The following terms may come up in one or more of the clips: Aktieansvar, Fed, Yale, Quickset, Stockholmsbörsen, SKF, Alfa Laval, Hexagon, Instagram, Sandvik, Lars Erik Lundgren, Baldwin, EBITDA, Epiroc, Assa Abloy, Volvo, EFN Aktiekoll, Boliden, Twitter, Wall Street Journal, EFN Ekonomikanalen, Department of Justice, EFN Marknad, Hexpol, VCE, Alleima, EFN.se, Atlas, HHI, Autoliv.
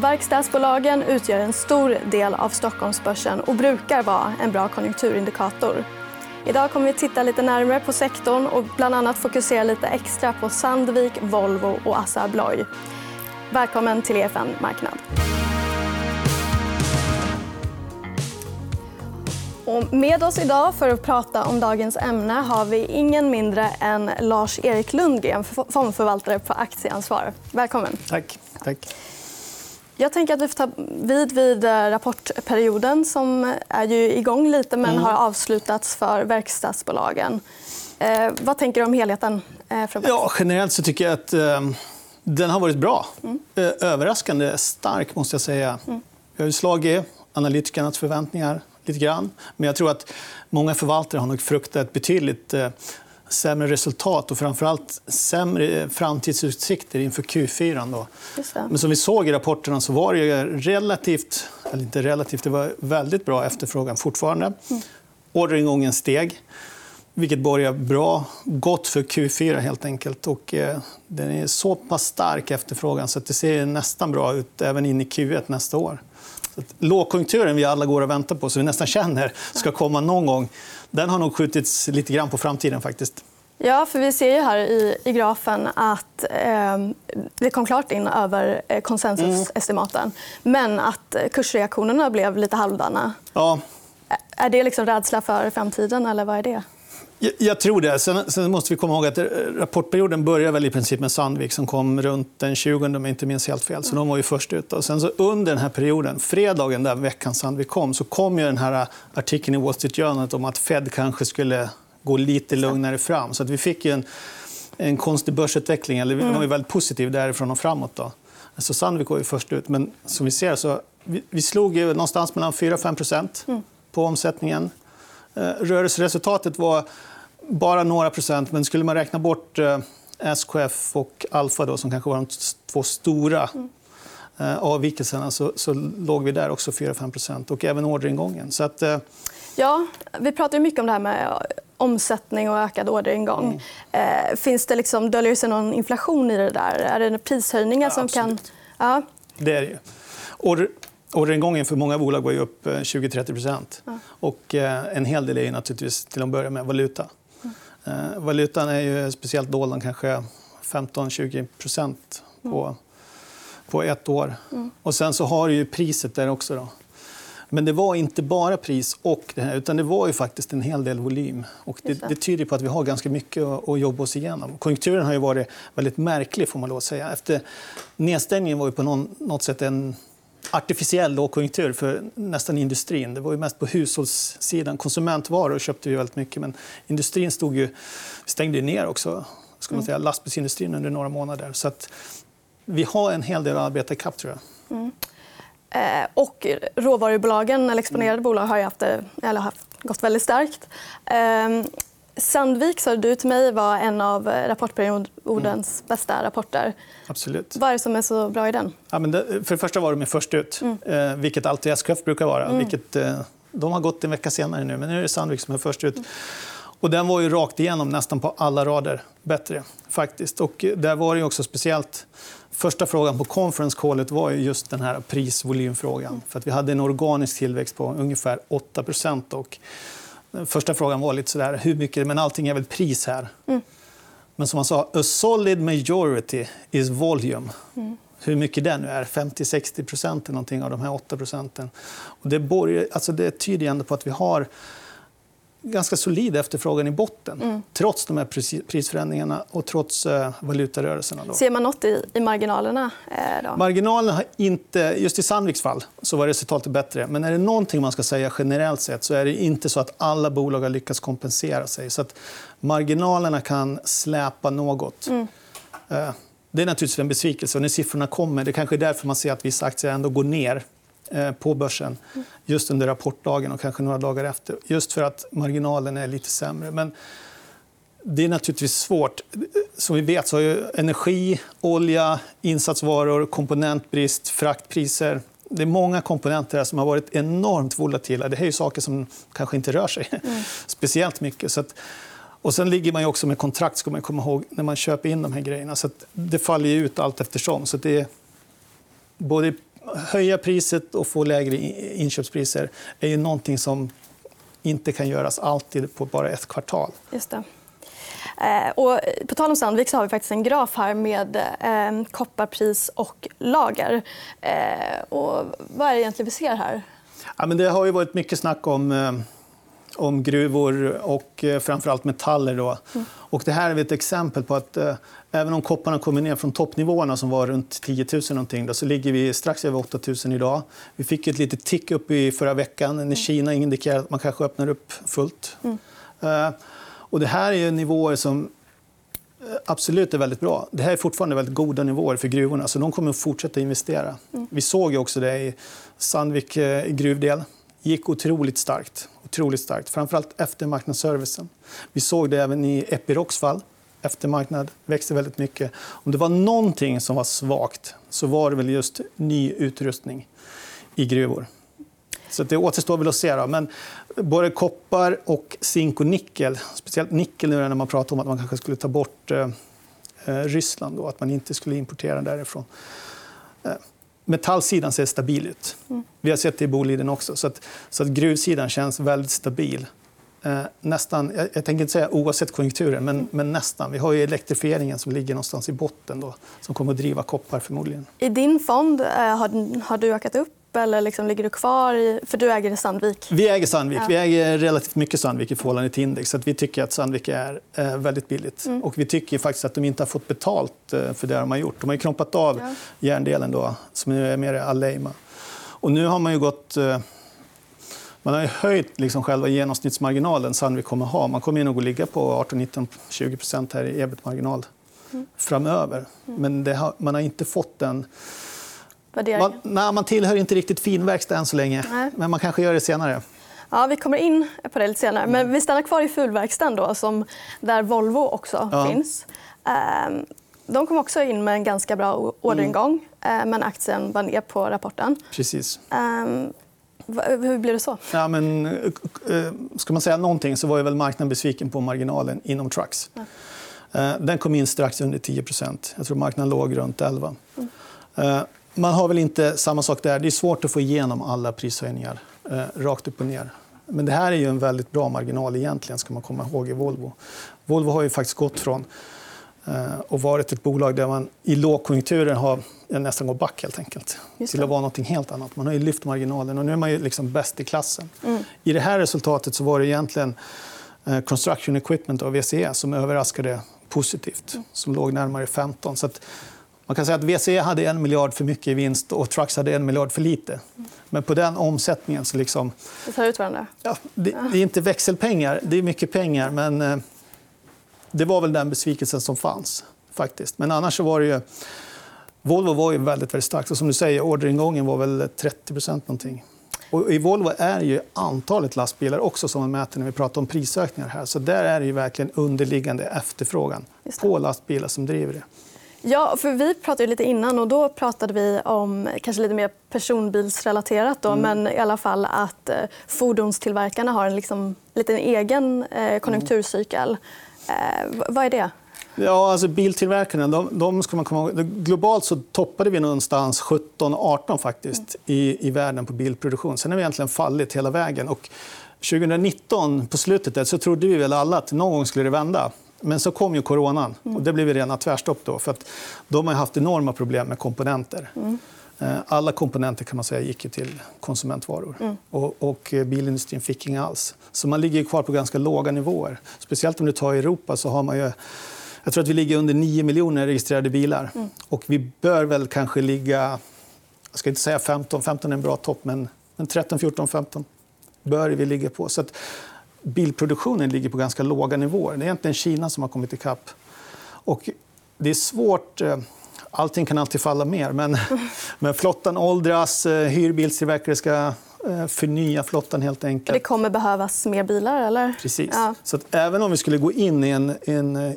Verkstadsbolagen utgör en stor del av Stockholmsbörsen och brukar vara en bra konjunkturindikator. Idag kommer vi titta lite närmare på sektorn och bland annat fokusera lite extra på Sandvik, Volvo och Assa Abloy. Välkommen till EFN Marknad. Och med oss idag för att prata om dagens ämne har vi ingen mindre än Lars Erik Lundgren, fondförvaltare på Aktieansvar. Välkommen. Tack. Tack. Jag tänker att vi får ta vid rapportperioden som är ju igång lite men har avslutats för verkstadsbolagen. Vad tänker du om helheten? Ja, generellt så tycker jag att den har varit bra. Överraskande stark, måste jag säga. Vi har ju slagit analytikernas förväntningar lite grann. Men jag tror att många förvaltare har nog fruktat betydligt sämre resultat och framförallt sämre framtidsutsikter inför Q4 då. Men som vi såg i rapporterna så var det relativt, eller inte relativt, det var väldigt bra efterfrågan fortfarande. Orderingången steg, vilket börjar bra, gott för Q4 helt enkelt, och den är så pass stark efterfrågan så att det ser nästan bra ut även in i Q1 nästa år. Lågkonjunkturen vi alla går och väntar på, så vi nästan känner ska komma någon gång, den har nog skjutits lite grann på framtiden faktiskt. Ja, för vi ser ju här i grafen att det kom klart in över konsensusestimaten. Men att kursreaktionerna blev lite halvdana. Ja. Är det liksom rädsla för framtiden, eller vad är det? Jag tror det. Sen måste vi komma ihåg att rapportperioden börjar väl i princip med Sandvik som kom runt den 20, om jag inte minns helt fel. Så de var ju först ut. Och sen så under den här perioden, fredagen där veckan Sandvik kom, så kom ju den här artikeln i Wall Street Journal om att Fed kanske skulle gå lite lugnare fram. Så att vi fick ju en konstig börsutveckling. Eller den var ju väldigt positiv därifrån och framåt då. Så Sandvik var ju först ut. Men som vi ser så vi slog ju någonstans mellan 4-5% på omsättningen. Rörelseresultatet var bara några procent, men skulle man räkna bort SKF och Alfa då, som kanske var de två stora avvikelserna, så låg vi där också 4-5%, och även orderingången. Så att, ja, vi pratar ju mycket om det här med omsättning och ökad orderingång. Finns det liksom, döljer sig någon inflation i det där? Är det prishöjningar som kan... Ja. Det är det ju. Orderingången för många bolag går ju upp 20-30%. Och en hel del är ju naturligtvis till att börja med valuta. Valutan är ju, speciellt dollarn, kanske 15-20% på ett år. Och sen så har du ju priset där också då. Men det var inte bara pris och det här, utan det var ju faktiskt en hel del volym. Och det tyder på att vi har ganska mycket att jobba oss igenom. Konjunkturen har ju varit väldigt märklig, får man lov att säga. Efter nedstängningen var ju på något sätt en artificiell lågkonjunktur för nästan industrin. Det var ju mest på hushållssidan. Konsumentvaror köpte vi väldigt mycket, men industrin stängde ju ner också, ska man säga, lastbilsindustrin under några månader. Så att vi har en hel del att arbeta ikapp, tror jag. Och råvarubolagen, eller exponerade bolag, har ju haft gått väldigt starkt. Sandvik, sa du till mig, var en av rapportperiodens bästa rapporter. Absolut. Vad är det som är så bra i den? Ja, men för det första var de först ut, vilket alltid SKF brukar vara. Vilket, de har gått en vecka senare nu, men nu är det Sandvik som är först ut. Och den var ju rakt igenom nästan på alla rader bättre, faktiskt. Och där var det också speciellt... Första frågan på conference-callet var ju just den här prisvolymfrågan. För att vi hade en organisk tillväxt på ungefär 8%. Och första frågan var lite så där, hur mycket, men allting är väl pris här. Men som man sa, a solid majority is volume. Hur mycket det nu är, 50-60% eller någonting av de här 8%. Och det tyder ändå på att vi har ganska solid efterfrågan i botten, trots de här prisförändringarna och trots valutarörelserna då. Ser man något i marginalerna då? Marginalerna har inte, just i Sandviks fall så var resultatet bättre, men är det någonting man ska säga generellt sett, så är det inte så att alla bolag har lyckats kompensera sig, så att marginalerna kan släpa något. Det är naturligtvis en besvikelse, och när siffrorna kommer, det kanske är därför man ser att vissa aktier ändå går ner på börsen just under rapportdagen och kanske några dagar efter. Just för att marginalen är lite sämre. Men det är naturligtvis svårt. Som vi vet så har ju energi, olja, insatsvaror, komponentbrist, fraktpriser. Det är många komponenter som har varit enormt volatila. Det här är ju saker som kanske inte rör sig speciellt mycket. Så att... Och sen ligger man ju också med kontrakt, ska man komma ihåg, när man köper in de här grejerna. Så att det faller ju ut allt eftersom. Så att det är både höja priset och få lägre inköpspriser är ju någonting som inte kan göras alltid på bara ett kvartal. Just det. Och på tal om Sandvik så har vi faktiskt en graf här med kopparpris och lager. Och vad är det egentligen vi ser här? Ja, men det har ju varit mycket snack om gruvor och framförallt metaller. Då. Mm. Och det här är ett exempel på att även om kopparna kommer ner från toppnivåerna som var runt 10 000 någonting, då, så ligger vi strax över 8 000 idag. Vi fick ett litet tick upp i förra veckan när Kina indikerar att man kanske öppnar upp fullt. Mm. Och det här är nivåer som absolut är väldigt bra. Det här är fortfarande väldigt goda nivåer för gruvorna. Så de kommer att fortsätta investera. Mm. Vi såg ju också det i Sandvik gruvdel. Gick otroligt starkt. Framförallt eftermarknadsservicen. Vi såg det även i Epirocs fall. Eftermarknad växte väldigt mycket. Om det var någonting som var svagt så var det väl just ny utrustning i gruvor. Så det återstår väl att se. Då. Men både koppar och zink och nickel, speciellt nickel nu när man pratar om att man kanske skulle ta bort Ryssland då, att man inte skulle importera därifrån. Metallsidan ser stabil ut. Vi har sett det i Boliden också. Så att gruvsidan känns väldigt stabil. Nästan, jag tänker inte säga oavsett konjunkturen, men nästan. Vi har ju elektrifieringen som ligger någonstans i botten då, som kommer att driva koppar förmodligen. I din fond har du ökat upp? Eller liksom ligger du kvar i... För du äger Sandvik. Vi äger Sandvik. Ja. Vi äger relativt mycket Sandvik i förhållande till index. Så att vi tycker att Sandvik är väldigt billigt. Mm. Och vi tycker faktiskt att de inte har fått betalt för det de har gjort. De har ju krompat av järndelen då, som nu är mer Alleima. Och nu har man ju gått... Man har ju höjt liksom själva genomsnittsmarginalen Sandvik kommer ha. Man kommer ju nog att ligga på 18-19-20% här i ebit-marginal framöver. Men det har, man har inte fått den... Man tillhör inte riktigt finverkstad än så länge. Nej. Men man kanske gör det senare. Ja, vi kommer in på det lite senare. Men vi stannar kvar i fulverkstaden då, som där Volvo också finns. De kom också in med en ganska bra orderingång, men aktien var ner på rapporten. Precis. Hur blev det så? Ja, men, ska man säga någonting så var ju väl marknaden besviken på marginalen inom trucks. Ja. Den kom in strax under 10%. Jag tror marknaden låg runt 11%. Man har väl inte samma sak där. Det är svårt att få igenom alla prishöjningar rakt upp och ner. Men det här är ju en väldigt bra marginal egentligen, ska man komma ihåg, i Volvo. Volvo har ju faktiskt gått från och varit ett bolag där man i lågkonjunkturen har nästan gått back helt enkelt. Till att vara något helt annat. Man har ju lyft marginalen och nu är man ju liksom bäst i klassen. Mm. I det här resultatet så var det egentligen Construction Equipment av VCE som överraskade positivt. Som låg närmare 15. Så att man kan säga att VCE hade 1 miljard för mycket i vinst och Trucks hade 1 miljard för lite. Men på den omsättningen så liksom... Det tar ut varandra. Ja, det är inte växelpengar, det är mycket pengar. Men det var väl den besvikelsen som fanns faktiskt. Men annars så var det ju... Volvo var ju väldigt starkt. Och som du säger, orderingången var väl 30% någonting. Och i Volvo är ju antalet lastbilar också som man mäter när vi pratar om prisökningar här. Så där är det ju verkligen underliggande efterfrågan på lastbilar som driver det. Ja, för vi pratade lite innan och då pratade vi om kanske lite mer personbilsrelaterat då, men i alla fall att fordonstillverkarna har en liksom liten egen konjunkturcykel. Vad är det? Ja, alltså biltillverkarna, de ska man komma ihåg. Globalt så toppade vi någonstans 17-18 faktiskt i världen på bilproduktion. Sen har vi egentligen fallit hela vägen och 2019 på slutet där, så trodde vi väl alla att någon gång skulle det vända. Men så kom ju coronan och det blev rena tvärstopp då, för att de har haft enorma problem med komponenter. Alla komponenter kan man säga gick ju till konsumentvaror och bilindustrin fick inga alls. Så man ligger ju kvar på ganska låga nivåer. Speciellt om du tar Europa så har man ju, jag tror att vi ligger under 9 miljoner registrerade bilar och vi bör väl kanske ligga, jag ska inte säga 15 är en bra topp, men 13 14 15 bör vi ligga på. Så att bilproduktionen ligger på ganska låga nivåer. Det är egentligen Kina som har kommit ikapp. Och det är svårt. Allting kan alltid falla mer. Men flottan åldras. Hyrbilstillverkare ska förnya flottan helt enkelt. Det kommer behövas mer bilar, eller? Precis. Ja. Så att även om vi skulle gå in i en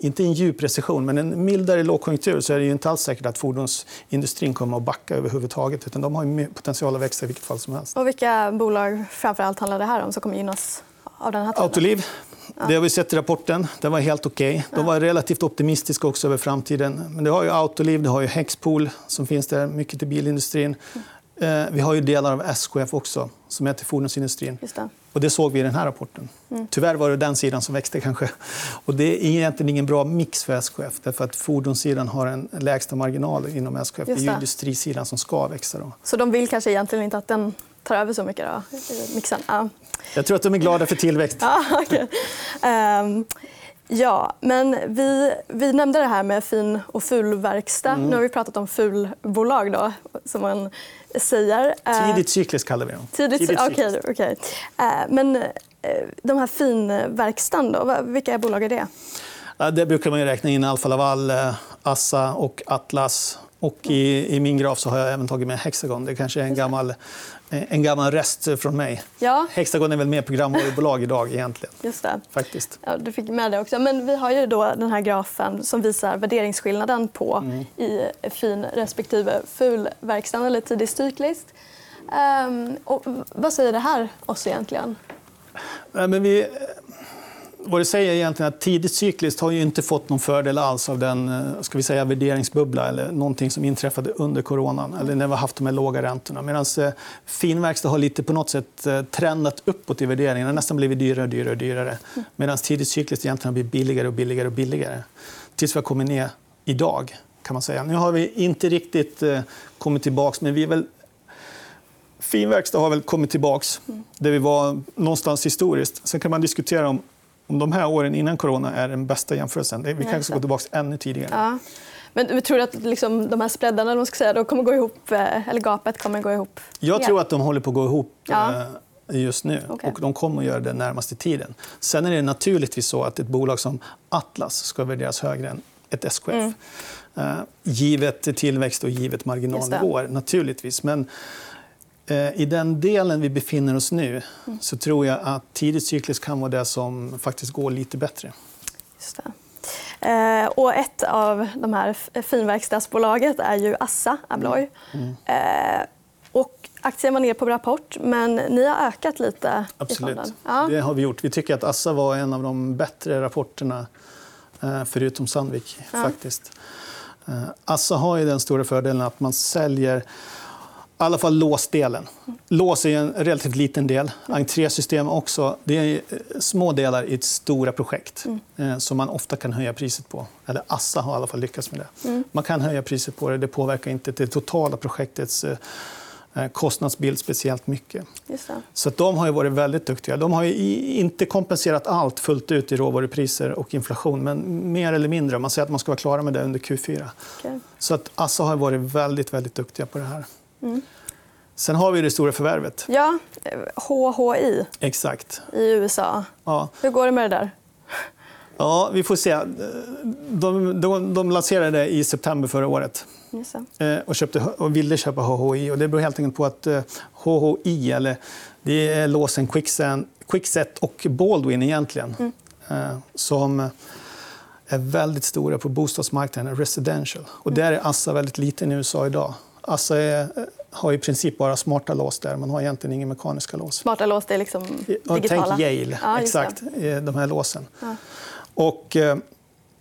inte en djup recession, men en mildare lågkonjunktur, så är det ju inte alls säkert att fordonsindustrin kommer att backa överhuvudtaget. Utan de har ju potential att växa i vilket fall som helst. Och vilka bolag framförallt handlar det här om som kommer gynnas? Autoliv. Det har vi sett i rapporten. Den var helt okej. De var relativt optimistiska också över framtiden. Men det har ju Autoliv, det har ju Hexpol som finns där mycket i bilindustrin. Vi har ju delar av SKF också, som är till fordonsindustrin. Just det. Och det såg vi i den här rapporten. Mm. Tyvärr var det den sidan som växte kanske. Och det är egentligen ingen bra mix för SKF. Därför att fordonssidan har en lägsta marginal inom SKF. Det är ju industrisidan som ska växa. Då. Så de vill kanske egentligen inte att den tar över så mycket då, mixen? Ja. Jag tror att de är glada för tillväxt. Ja, okay. Ja, men vi nämnde det här med fin- och fulverkstad. Nu har vi pratat om fulbolag, då, som man säger. Tidigt cykliskt kallar vi dem. Okej. Men de här finverkstaden, då, vilka bolag är det? Det brukar man räkna in Alfa Laval, Assa och Atlas. Och i min graf så har jag även tagit med Hexagon. Det kanske är en gammal rest från mig. Ja. Hexagon är väl mer programvarubolag idag egentligen. Just det. Faktiskt. Ja, du fick med det också. Men vi har ju då den här grafen som visar värderingsskillnaden på i fin respektive ful verkstad eller tidigt cykliskt. Och vad säger det här oss egentligen? Men vad det säger egentligen att tidigt cykliskt har ju inte fått någon fördel alls av den, ska vi säga, värderingsbubbla eller någonting som inträffade under coronan eller när vi har haft de här låga räntorna. Medan finverkstad har lite på något sätt trendat uppåt i värderingen. Det har nästan blivit dyrare. Medan tidigt cykliskt egentligen har blivit billigare. Tills vi har kommit ner idag kan man säga. Nu har vi inte riktigt kommit tillbaks, men vi är väl finverkstad har väl kommit tillbaks där vi var någonstans historiskt. Sen kan man diskutera om de här åren innan corona är den bästa jämförelsen. Vi kan också gå tillbaka ännu tidigare. Ja. Men vi tror att liksom de här spreadarna, de ska säga, de kommer gå ihop, eller gapet kommer gå ihop? Jag tror att de håller på att gå ihop just nu. Okay. Och de kommer att göra det närmaste tiden. Sen är det naturligtvis så att ett bolag som Atlas ska värderas högre än ett SKF. Givet tillväxt och givet marginalnivåer, naturligtvis. Men i den delen vi befinner oss nu så tror jag att tidigt cykliskt kan vara det som faktiskt går lite bättre. Just det. Och ett av de här finverkstadsbolaget är ju Assa Abloy. Och aktien var ner på rapport, men ni har ökat lite. Absolut. Det har vi gjort. Vi tycker att Assa var en av de bättre rapporterna förutom Sandvik faktiskt. Assa har ju den stora fördelen att man säljer i alla fall låsdelen. Lås är en relativt liten del. Entrésystem också. Det är små delar i ett stora projekt som man ofta kan höja priset på. Eller Assa har i alla fall lyckats med det. Man kan höja priset på det. Det påverkar inte det totala projektets kostnadsbild speciellt mycket. Just det. Så att de har ju varit väldigt duktiga. De har ju inte kompenserat allt fullt ut i råvarupriser och inflation, men mer eller mindre. Man säger att man ska vara klara med det under Q4. Okay. Så att Assa har varit väldigt duktiga på det här. Sen har vi det stora förvärvet. Ja, HHI. Exakt. I USA. Ja. Hur går det med det där? Ja, vi får se. De lanserade i september förra året. Just det. Och ville köpa HHI. Och det beror helt enkelt på att HHI, eller det är låsen Quickset och Baldwin egentligen, som är väldigt stora på bostadsmarknaden, residential. Och där är Assa väldigt liten i USA idag. Assa har i princip bara smarta lås där. Man har egentligen inga mekaniska lås. Smarta lås, det är liksom digitala. Tänk Yale, exakt, de här låsen. Ja. Och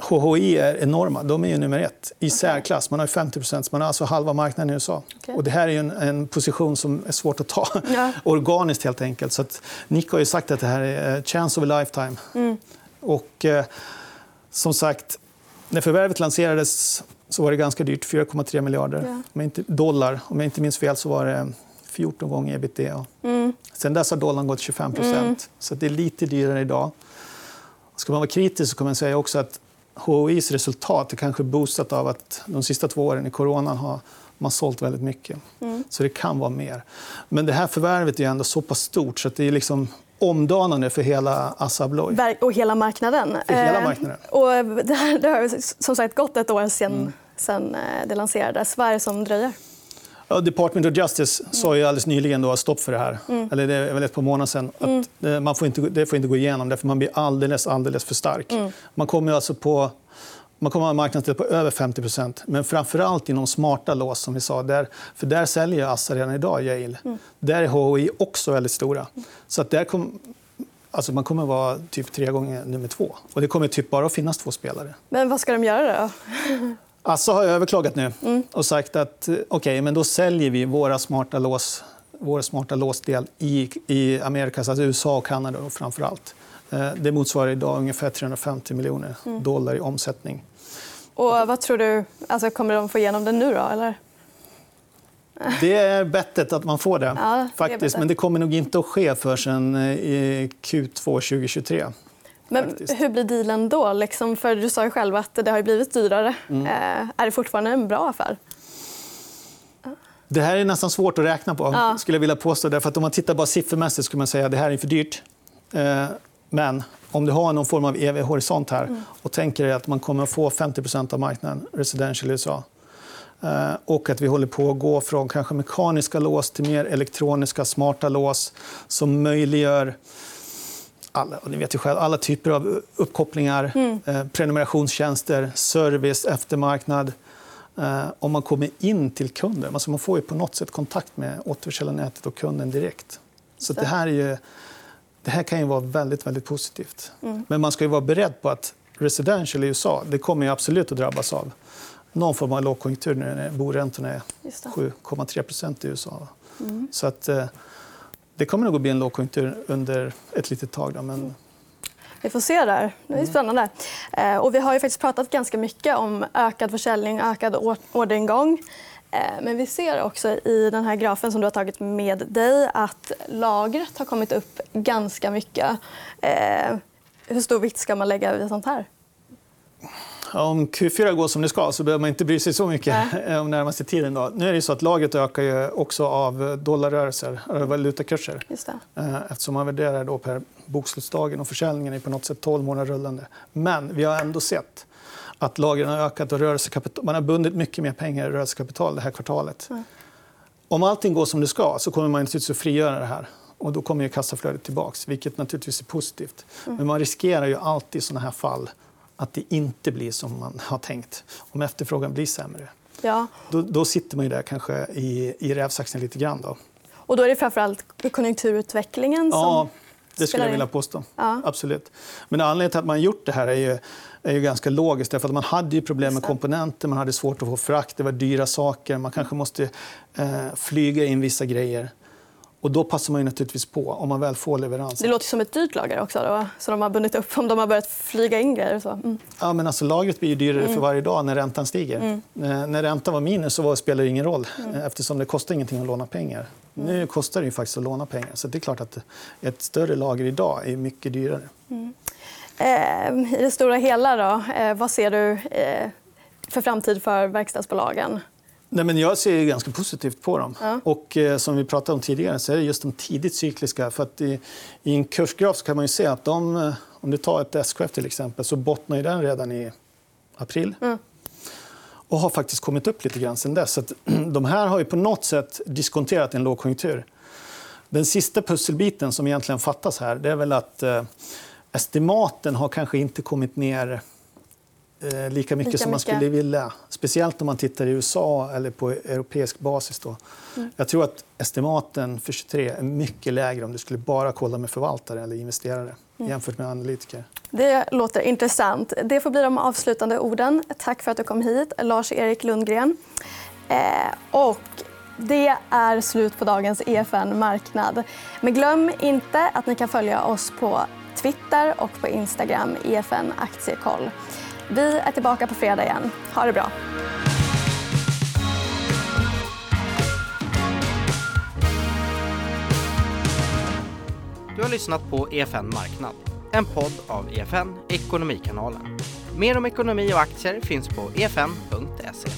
HHI är enorma. De är ju nummer ett i särklass. Man har 50%. Man har alltså halva marknaden i USA. Okay. Och det här är ju en position som är svårt att ta organiskt helt enkelt. Så att Nick har ju sagt att det här är chance of a lifetime. Och som sagt, när förvärvet lanserades så var det ganska dyrt, 4,3 miljarder dollar. Om jag inte minns fel så var det 14 gånger EBITDA. Sen dess har dollarn gått 25%. Så det är lite dyrare idag. Ska man vara kritisk så kan man säga också att HHIs resultat är kanske boostat av att de sista 2 åren i coronan har man sålt väldigt mycket. Så det kan vara mer. Men det här förvärvet är ändå så pass stort så att det är liksom omdanande för hela Assa Abloy. Och hela marknaden. Och det har som sagt gått ett år sen det lanserades. Vad är det som dröjer? Department of Justice sa ju alldeles nyligen då stopp för det här. Eller det är väl ett par månader sen. Det får inte gå igenom, därför man blir alldeles för stark. Man kommer att ha marknadsdel på över 50%. Men framförallt inom smarta lås, som vi sa. För där säljer Assa redan idag, Yale. Där är HHI också väldigt stora. Så att där man kommer att vara typ 3 gånger nummer 2. Och det kommer typ bara att finnas 2 spelare. Men vad ska de göra då? Assa har överklagat nu och sagt att okej, men då säljer vi vår smarta låsdel i Amerikas, alltså USA och Kanada då, framför allt. Det motsvarar idag ungefär 350 miljoner dollar i omsättning. Och vad tror du, alltså, kommer de få igenom det nu då, eller? Det är bettet att man får det, ja, faktiskt, men det kommer nog inte att ske förrän i Q2 2023. Men hur blir dealen då? Liksom, för du sa ju själv att det har blivit dyrare. Är det fortfarande en bra affär? Det här är nästan svårt att räkna på, skulle jag vilja påstå. Därför att om man tittar bara siffermässigt skulle man säga att det här är för dyrt. Men om du har någon form av EV-horisont här och tänker dig att man kommer att få 50% av marknaden residential i USA och att vi håller på att gå från kanske mekaniska lås till mer elektroniska, smarta lås som möjliggör alla, och ni vet ju själv, alla typer av uppkopplingar, prenumerationstjänster, service, eftermarknad. Om man kommer in till kunder. Alltså man får ju på något sätt kontakt med återförsäljarnätet och kunden direkt. Så det här är ju, det här kan ju vara väldigt, väldigt positivt. Men man ska ju vara beredd på att residential i USA, det kommer ju absolut att drabbas av någon form av lågkonjunktur när boräntorna är 7,3% i USA. Så att det kommer nog att bli en lågkonjunktur under ett litet tag. Då, men... Vi får se där. Det är spännande. Och vi har ju faktiskt pratat ganska mycket om ökad försäljning, ökad orderingång. Men vi ser också i den här grafen som du har tagit med dig att lagret har kommit upp ganska mycket. Hur stor vikt ska man lägga vid sånt här? Om Q4 går som det ska så behöver man inte bry sig så mycket om närmaste tiden. Då. Nu är det så att lagret ökar ju också av dollarrörelser, valutakurser. Just det. Eftersom man värderar då per bokslutsdagen och försäljningen är på något sätt 12 månader rullande. Men vi har ändå sett att lagren har ökat och rörelsekapital. Man har bundit mycket mer pengar i rörelsekapital det här kvartalet. Om allting går som det ska så kommer man naturligtvis att frigöra det här. Och då kommer ju kassaflödet tillbaka, vilket naturligtvis är positivt. Men man riskerar ju alltid i såna här fall att det inte blir som man har tänkt. Om efterfrågan blir sämre, då sitter man ju där kanske i rävsaxen lite grann. Då. Och då är det framförallt konjunkturutvecklingen som det skulle jag vilja påstå. Ja. Absolut. Men anledningen till att man gjort det här är ju ganska logiskt. Därför att man hade ju problem med komponenter, man hade svårt att få frakt, det var dyra saker. Man kanske måste flyga in vissa grejer. Och då passar man ju naturligtvis på om man väl får leverans. Det låter som ett dyrt lager också då, så de har bundit upp om de har börjat flyga in grejer och så. Ja, men alltså lagret blir ju dyrare för varje dag när räntan stiger. När räntan var minus så spelar det ingen roll eftersom det kostar ingenting att låna pengar. Nu kostar det ju faktiskt att låna pengar, så det är klart att ett större lager idag är mycket dyrare. I det stora hela då, vad ser du för framtid för verkstadsbolagen? Nej, men jag ser ganska positivt på dem. Och, som vi pratade om tidigare så är det just de tidigt cykliska. För att i en kursgraf så kan man ju se att de, om du tar ett SKF till exempel så bottnar den redan i april. Och har faktiskt kommit upp lite grann sen dess. Så att, de här har ju på något sätt diskonterat en lågkonjunktur. Den sista pusselbiten som egentligen fattas här det är väl att estimaten har kanske inte kommit ner lika mycket som man skulle vilja. Speciellt om man tittar i USA eller på europeisk basis. Då. Jag tror att estimaten för 23 är mycket lägre om du skulle bara kolla med förvaltare eller investerare jämfört med analytiker. Det låter intressant. Det får bli de avslutande orden. Tack för att du kom hit, Lars Erik Lundgren. Och det är slut på dagens EFN Marknad. Men glöm inte att ni kan följa oss på Twitter och på Instagram, EFN Aktiekoll. Vi är tillbaka på fredag igen. Ha det bra. Du har lyssnat på EFN Marknad, en podd av EFN Ekonomikanalen. Mer om ekonomi och aktier finns på EFN.se.